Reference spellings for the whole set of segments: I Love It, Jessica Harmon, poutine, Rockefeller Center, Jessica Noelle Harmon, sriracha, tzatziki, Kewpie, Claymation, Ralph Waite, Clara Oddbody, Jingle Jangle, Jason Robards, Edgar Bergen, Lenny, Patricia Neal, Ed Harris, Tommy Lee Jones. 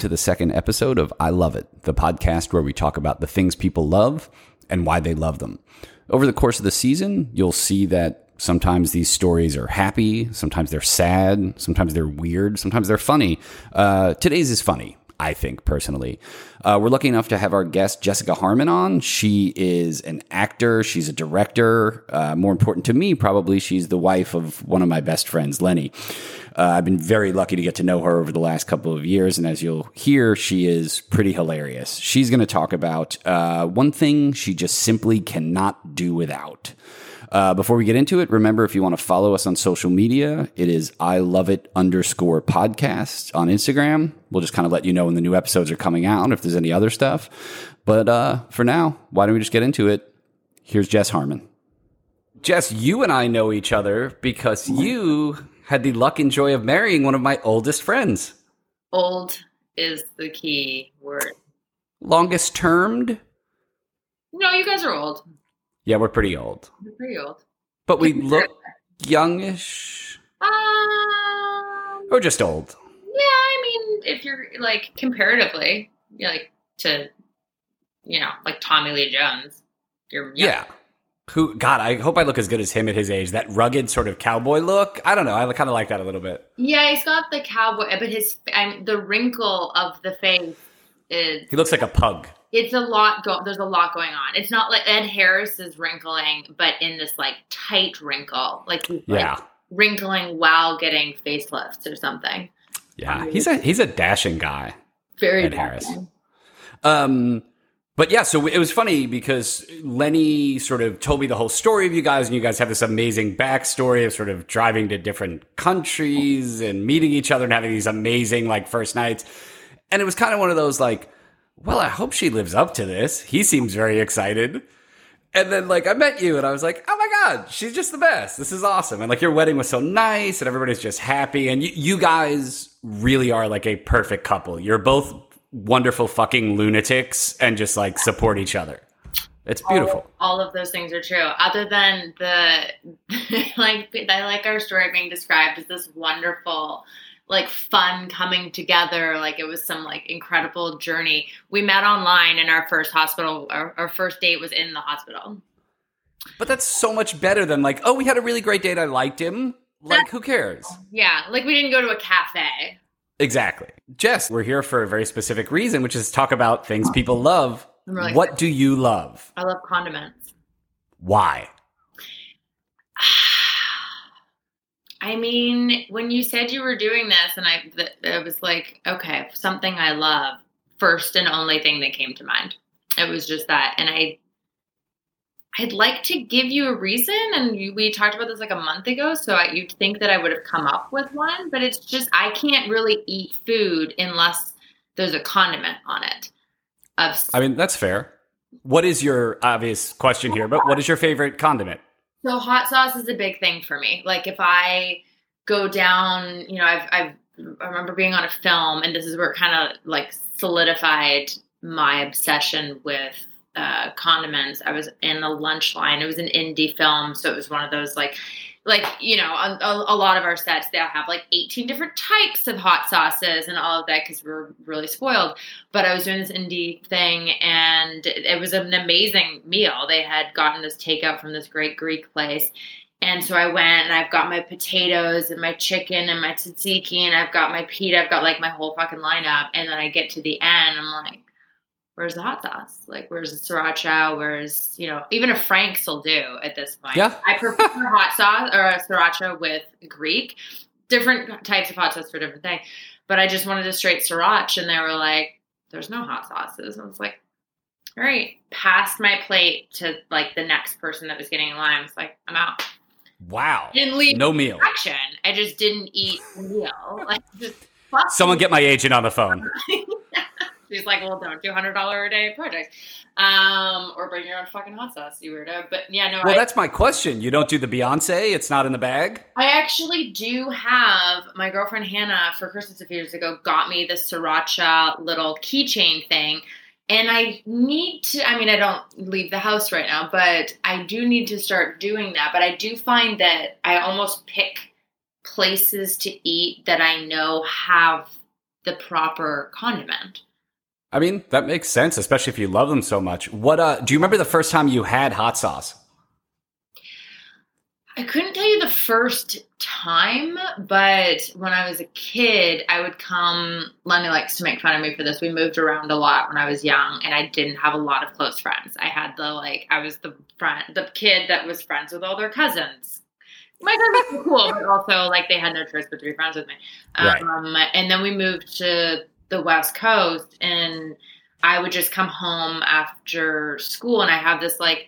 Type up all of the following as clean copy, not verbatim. to the second episode of I Love It, the podcast where we talk about the things people love and why they love them. Over the course of the season, you'll see that sometimes these stories are happy, sometimes they're sad, sometimes they're weird, sometimes they're funny. Today's is funny, I think, personally. We're lucky enough to have our guest, Jessica Harmon, on. She is an actor. She's a director. More important to me, probably, she's the wife of one of my best friends, Lenny. I've been very lucky to get to know her over the last couple of years, and as you'll hear, she is pretty hilarious. She's going to talk about one thing she just simply cannot do without. Before we get into it, remember, if you want to follow us on social media, it is iloveIt_podcast on Instagram. We'll just kind of let you know when the new episodes are coming out, if there's any other stuff. But for now, why don't we just get into it? Here's Jess Harmon. Jess, you and I know each other because you had the luck and joy of marrying one of my oldest friends. Old is the key word. Longest termed? No, you guys are old. Yeah, we're pretty old. We're pretty old. But we look youngish. Or just old. Yeah, I mean, if you're, like, comparatively, like, to, you know, like Tommy Lee Jones, you're young. Yeah. Who, God, I hope I look as good as him at his age. That rugged sort of cowboy look. I don't know. I kind of like that a little bit. Yeah, he's got the cowboy, but the wrinkle of the face is... He looks like a pug. It's a lot. There's a lot going on. It's not like Ed Harris is wrinkling, but in this like tight wrinkle, like wrinkling while getting facelifts or something. Yeah, he's a dashing guy. Very Ed Harris. But yeah, so it was funny because Lenny sort of told me the whole story of you guys, and you guys have this amazing backstory of sort of driving to different countries and meeting each other and having these amazing like first nights, and it was kind of one of those like, well, I hope she lives up to this. He seems very excited. And then, like, I met you, and I was like, oh, my God, she's just the best. This is awesome. And, like, your wedding was so nice, and everybody's just happy. And you guys really are, like, a perfect couple. You're both wonderful fucking lunatics and just, like, support each other. It's beautiful. All of those things are true. Other than I like our story being described as this wonderful – like fun coming together. Like it was some like incredible journey. We met online in our first hospital. Our first date was in the hospital. But that's so much better than like, oh, we had a really great date. I liked him. Like who cares? Yeah. Like we didn't go to a cafe. Exactly. Jess, we're here for a very specific reason, which is talk about things people love. Like, what do you love? I love condiments. Why? I mean, when you said you were doing this, and I was like, okay, something I love, first and only thing that came to mind. It was just that. And I'd like to give you a reason, and we talked about this like a month ago, so you'd think that I would have come up with one, but it's just I can't really eat food unless there's a condiment on it. I mean, that's fair. What is your obvious question here, but what is your favorite condiment? So hot sauce is a big thing for me. Like if I go down, you know, I remember being on a film, and this is where it kind of like solidified my obsession with condiments. I was in the lunch line. It was an indie film, so it was one of those like you know, a lot of our sets they'll have like 18 different types of hot sauces and all of that because we're really spoiled. But I was doing this indie thing, and it was an amazing meal. They had gotten this takeout from this great Greek place, and so I went and I've got my potatoes and my chicken and my tzatziki and I've got my pita. I've got like my whole fucking lineup, and then I get to the end. I'm like, where's the hot sauce? Like, where's the sriracha? Where's, you know, even a Frank's will do at this point. Yeah. I prefer hot sauce or a sriracha with Greek. Different types of hot sauce for different things. But I just wanted a straight sriracha, and they were like, there's no hot sauces. And I was like, all right. Passed my plate to, like, the next person that was getting in line. I was like, I'm out. Wow. Didn't leave no meal. Action. I just didn't eat a meal. Like, just someone get my agent on the phone. She's like, well, don't do $100 a day projects, or bring your own fucking hot sauce, you weirdo. But yeah, no. Well, that's my question. You don't do the Beyonce? It's not in the bag? I actually do have my girlfriend Hannah for Christmas a few years ago got me the sriracha little keychain thing, and I need to. I mean, I don't leave the house right now, but I do need to start doing that. But I do find that I almost pick places to eat that I know have the proper condiment. I mean, that makes sense, especially if you love them so much. What do you remember the first time you had hot sauce? I couldn't tell you the first time, but when I was a kid, I would come, Lenny likes to make fun of me for this. We moved around a lot when I was young, and I didn't have a lot of close friends. I had I was the kid that was friends with all their cousins. My cousins were cool, but also like they had no choice but to be friends with me. Right. And then we moved to the West Coast, and I would just come home after school, and I have this like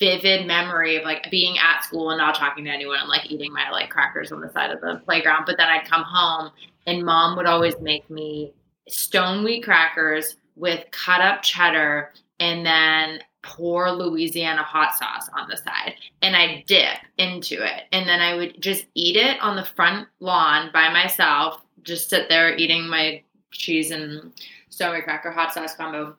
vivid memory of like being at school and not talking to anyone and like eating my like crackers on the side of the playground. But then I'd come home and mom would always make me stone wheat crackers with cut up cheddar and then pour Louisiana hot sauce on the side. And I'd dip into it. And then I would just eat it on the front lawn by myself, just sit there eating my cheese and stone wheat cracker hot sauce combo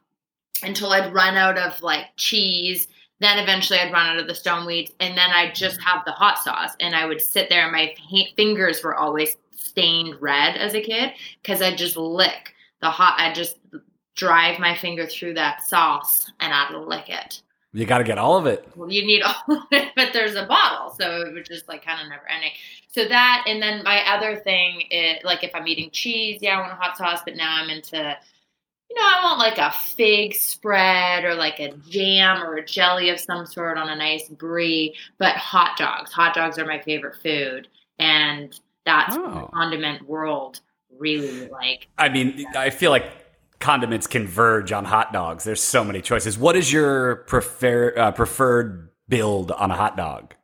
until I'd run out of like cheese. Then eventually I'd run out of the stone wheat, and then I'd just have the hot sauce, and I would sit there, and my fingers were always stained red as a kid because I'd just lick the hot – I'd just drive my finger through that sauce, and I'd lick it. You got to get all of it. Well, you need all of it, but there's a bottle, so it was just like kind of never ending. So that – and then my other thing is like if I'm eating cheese, yeah, I want a hot sauce, but now I'm into – you know, I want like a fig spread or like a jam or a jelly of some sort on a nice brie, but hot dogs. Hot dogs are my favorite food, and that's what the condiment world really like. I mean, yeah. I feel like condiments converge on hot dogs. There's so many choices. What is your preferred build on a hot dog?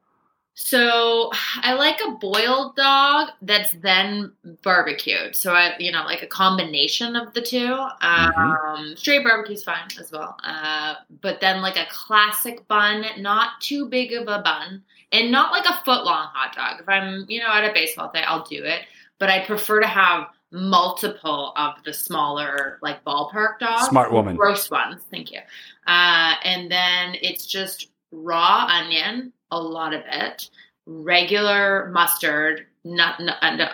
So I like a boiled dog that's then barbecued. So I, you know, like a combination of the two. Straight barbecue's fine as well. But then like a classic bun, not too big of a bun, and not like a foot long hot dog. If I'm, you know, at a baseball thing, I'll do it. But I prefer to have multiple of the smaller like ballpark dogs. Smart woman. Roast ones. Thank you. And then it's just raw onion. A lot of it, regular mustard, not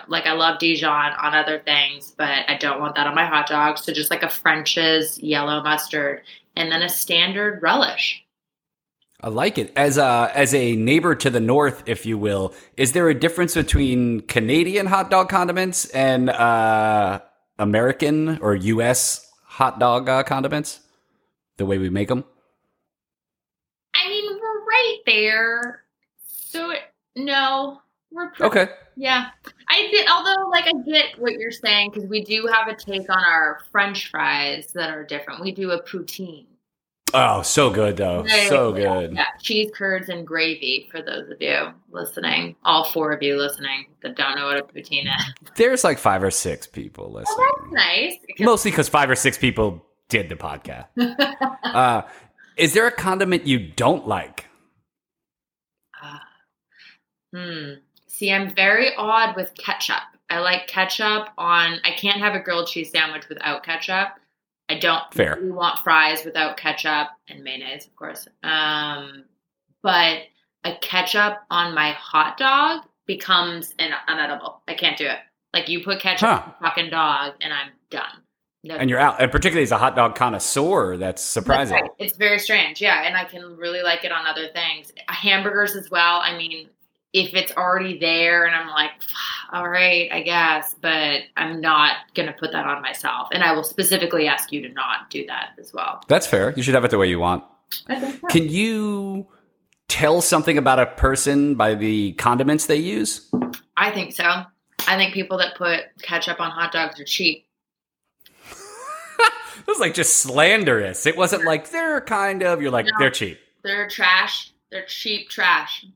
like I love Dijon on other things, but I don't want that on my hot dog. So just like a French's yellow mustard, and then a standard relish. I like it. As a neighbor to the north, if you will, is there a difference between Canadian hot dog condiments and American or U.S. hot dog condiments? The way we make them. There, so we're pretty, okay. Yeah, I did. Although, like, I get what you're saying because we do have a take on our French fries that are different. We do a poutine. Oh, so good though, right. So good. Yeah, cheese curds and gravy for those of you listening. All four of you listening that don't know what a poutine is. There's like 5 or 6 people listening. Oh, that's nice. Mostly because 5 or 6 people did the podcast. Is there a condiment you don't like? See, I'm very odd with ketchup. I like ketchup on, I can't have a grilled cheese sandwich without ketchup. I don't really want fries without ketchup and mayonnaise, of course. But a ketchup on my hot dog becomes unedible. I can't do it. Like you put ketchup on a fucking dog and I'm done. No. And you're out. And particularly as a hot dog connoisseur, that's surprising. That's right. It's very strange. Yeah. And I can really like it on other things. Hamburgers as well. I mean, if it's already there and I'm like, all right, I guess, but I'm not going to put that on myself. And I will specifically ask you to not do that as well. That's fair. You should have it the way you want. Can you tell something about a person by the condiments they use? I think so. I think people that put ketchup on hot dogs are cheap. It was like just slanderous. It wasn't like they're kind of, you're like, no, they're cheap. They're trash. They're cheap trash.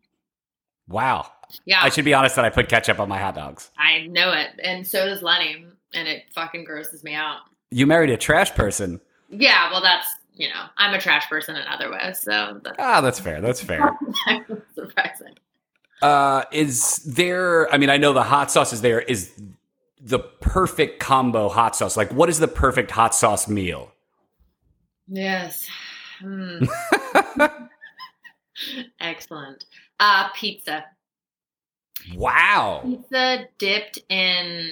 Wow. Yeah. I should be honest that I put ketchup on my hot dogs. I know it. And so does Lenny. And it fucking grosses me out. You married a trash person. Yeah. Well, that's, you know, I'm a trash person in other ways. So. That's fair. That's fair. Surprising. Is there, I mean, I know the hot sauce is there. Is the perfect combo hot sauce? Like, what is the perfect hot sauce meal? Yes. Excellent. Pizza. Wow. Pizza dipped in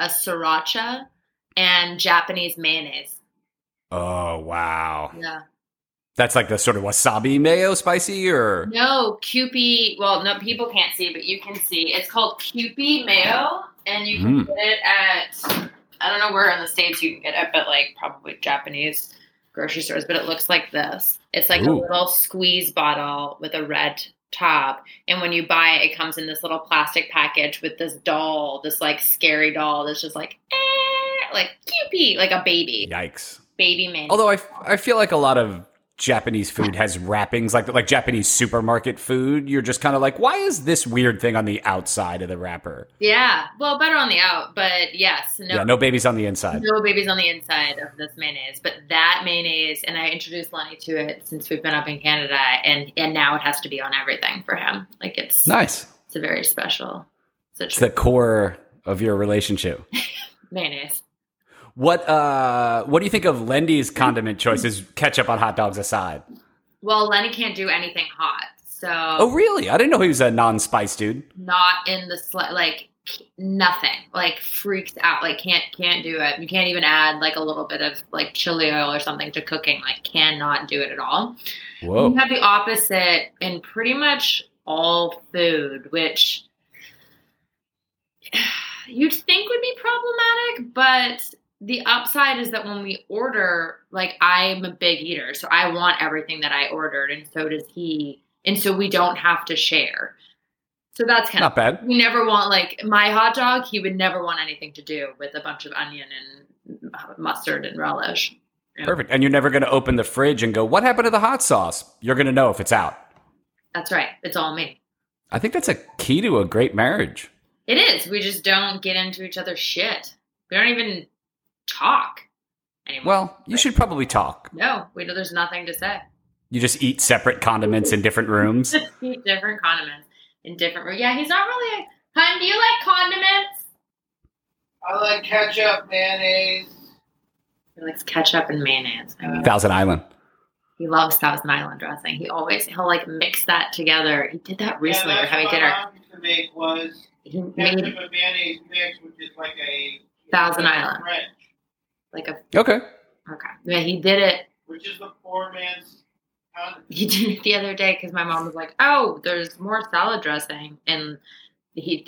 a sriracha and Japanese mayonnaise. Oh, wow. Yeah. That's like the sort of wasabi mayo spicy or? No, Kewpie. Well, no, people can't see, but you can see. It's called Kewpie mayo, and you can get it at, I don't know where in the States you can get it, but like probably Japanese grocery stores, but it looks like this. It's like a little squeeze bottle with a red top. And when you buy it, it comes in this little plastic package with this doll, this like scary doll that's just like, eh, like Kewpie, like a baby. Yikes. Baby man. Although I feel like a lot of Japanese food has wrappings like Japanese supermarket food. You're just kind of like, why is this weird thing on the outside of the wrapper? Yeah. Well, better on the out, but yes. No, yeah, no babies on the inside. No babies on the inside of this mayonnaise. But that mayonnaise, and I introduced Lenny to it since we've been up in Canada, and now it has to be on everything for him. Like it's nice. It's a very special. It's the core of your relationship. Mayonnaise. What do you think of Lenny's condiment choices, ketchup on hot dogs aside? Well, Lenny can't do anything hot, so... Oh, really? I didn't know he was a non-spice dude. Not in the... nothing. Like, freaks out. Like, can't do it. You can't even add, like, a little bit of, like, chili oil or something to cooking. Like, cannot do it at all. Whoa. You have the opposite in pretty much all food, which... you'd think would be problematic, but... the upside is that when we order, like I'm a big eater, so I want everything that I ordered, and so does he. And so we don't have to share. So that's kind of bad. We never want like my hot dog. He would never want anything to do with a bunch of onion and mustard and relish. Yeah. Perfect. And you're never going to open the fridge and go, what happened to the hot sauce? You're going to know if it's out. That's right. It's all me. I think that's a key to a great marriage. It is. We just don't get into each other's shit. We don't even... talk anymore. Well, you should probably talk. No, we know there's nothing to say. You just eat separate condiments in different rooms? Eat different condiments in different rooms. Yeah, he's not really... Hun, do you like condiments? I like ketchup, mayonnaise. He likes ketchup and mayonnaise. I mean, Thousand Island. He loves Thousand Island dressing. He'll like mix that together. He did that recently. Yeah, having dinner. What I wanted to make was ketchup and mayonnaise mix, which is like a... Thousand Island. French. Like a okay. Yeah, he did it. Which is the poor man's condiment. He did it the other day because my mom was like, "Oh, there's more salad dressing," and he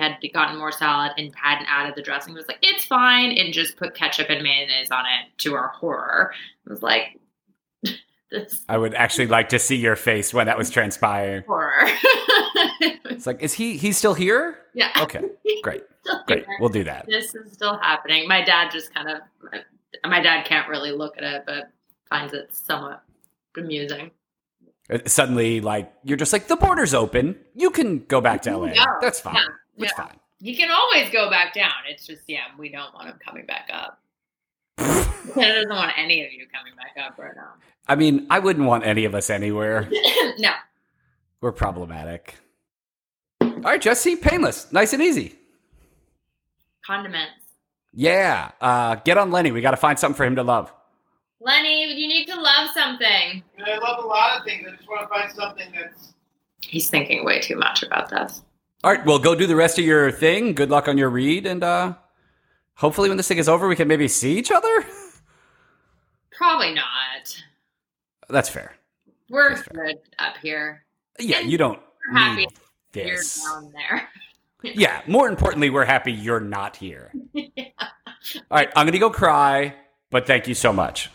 had gotten more salad and hadn't added the dressing. He was like, "It's fine," and just put ketchup and mayonnaise on it. To our horror, I was like, "This." I would actually like to see your face when that was transpiring. Horror. It's like, is he's still here? Yeah. Okay. Great. Great. We'll do that. This is still happening. My dad just kind of, can't really look at it, but finds it somewhat amusing. Suddenly, like, you're just like, the border's open. You can go back to LA. Yeah. That's fine. Yeah. It's fine. You can always go back down. It's just, yeah, we don't want him coming back up. Canada doesn't want any of you coming back up right now. I mean, I wouldn't want any of us anywhere. No. We're problematic. All right, Jesse, painless. Nice and easy. Condiments. Yeah. Get on Lenny. We got to find something for him to love. Lenny, you need to love something. You know, I love a lot of things. I just want to find something that's... He's thinking way too much about this. All right. Well, go do the rest of your thing. Good luck on your read. And hopefully when this thing is over, we can maybe see each other? Probably not. That's fair. We're good up here. Yeah, and you don't... We're happy this. You're down there. Yeah, more importantly, we're happy you're not here. Yeah. All right, I'm going to go cry, but thank you so much.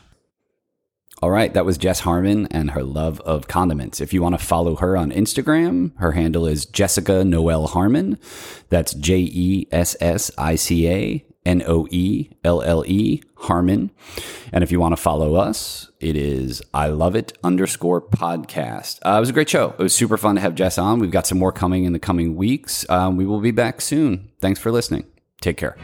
All right, that was Jess Harmon and her love of condiments. If you want to follow her on Instagram, her handle is Jessica Noelle Harmon. that's JESSICA NOELLE Harmon. And if you want to follow us, it is I Love It_podcast. It was a great show. It was super fun to have Jess on. We've got some more coming in the coming weeks. We will be back soon. Thanks for listening. Take care.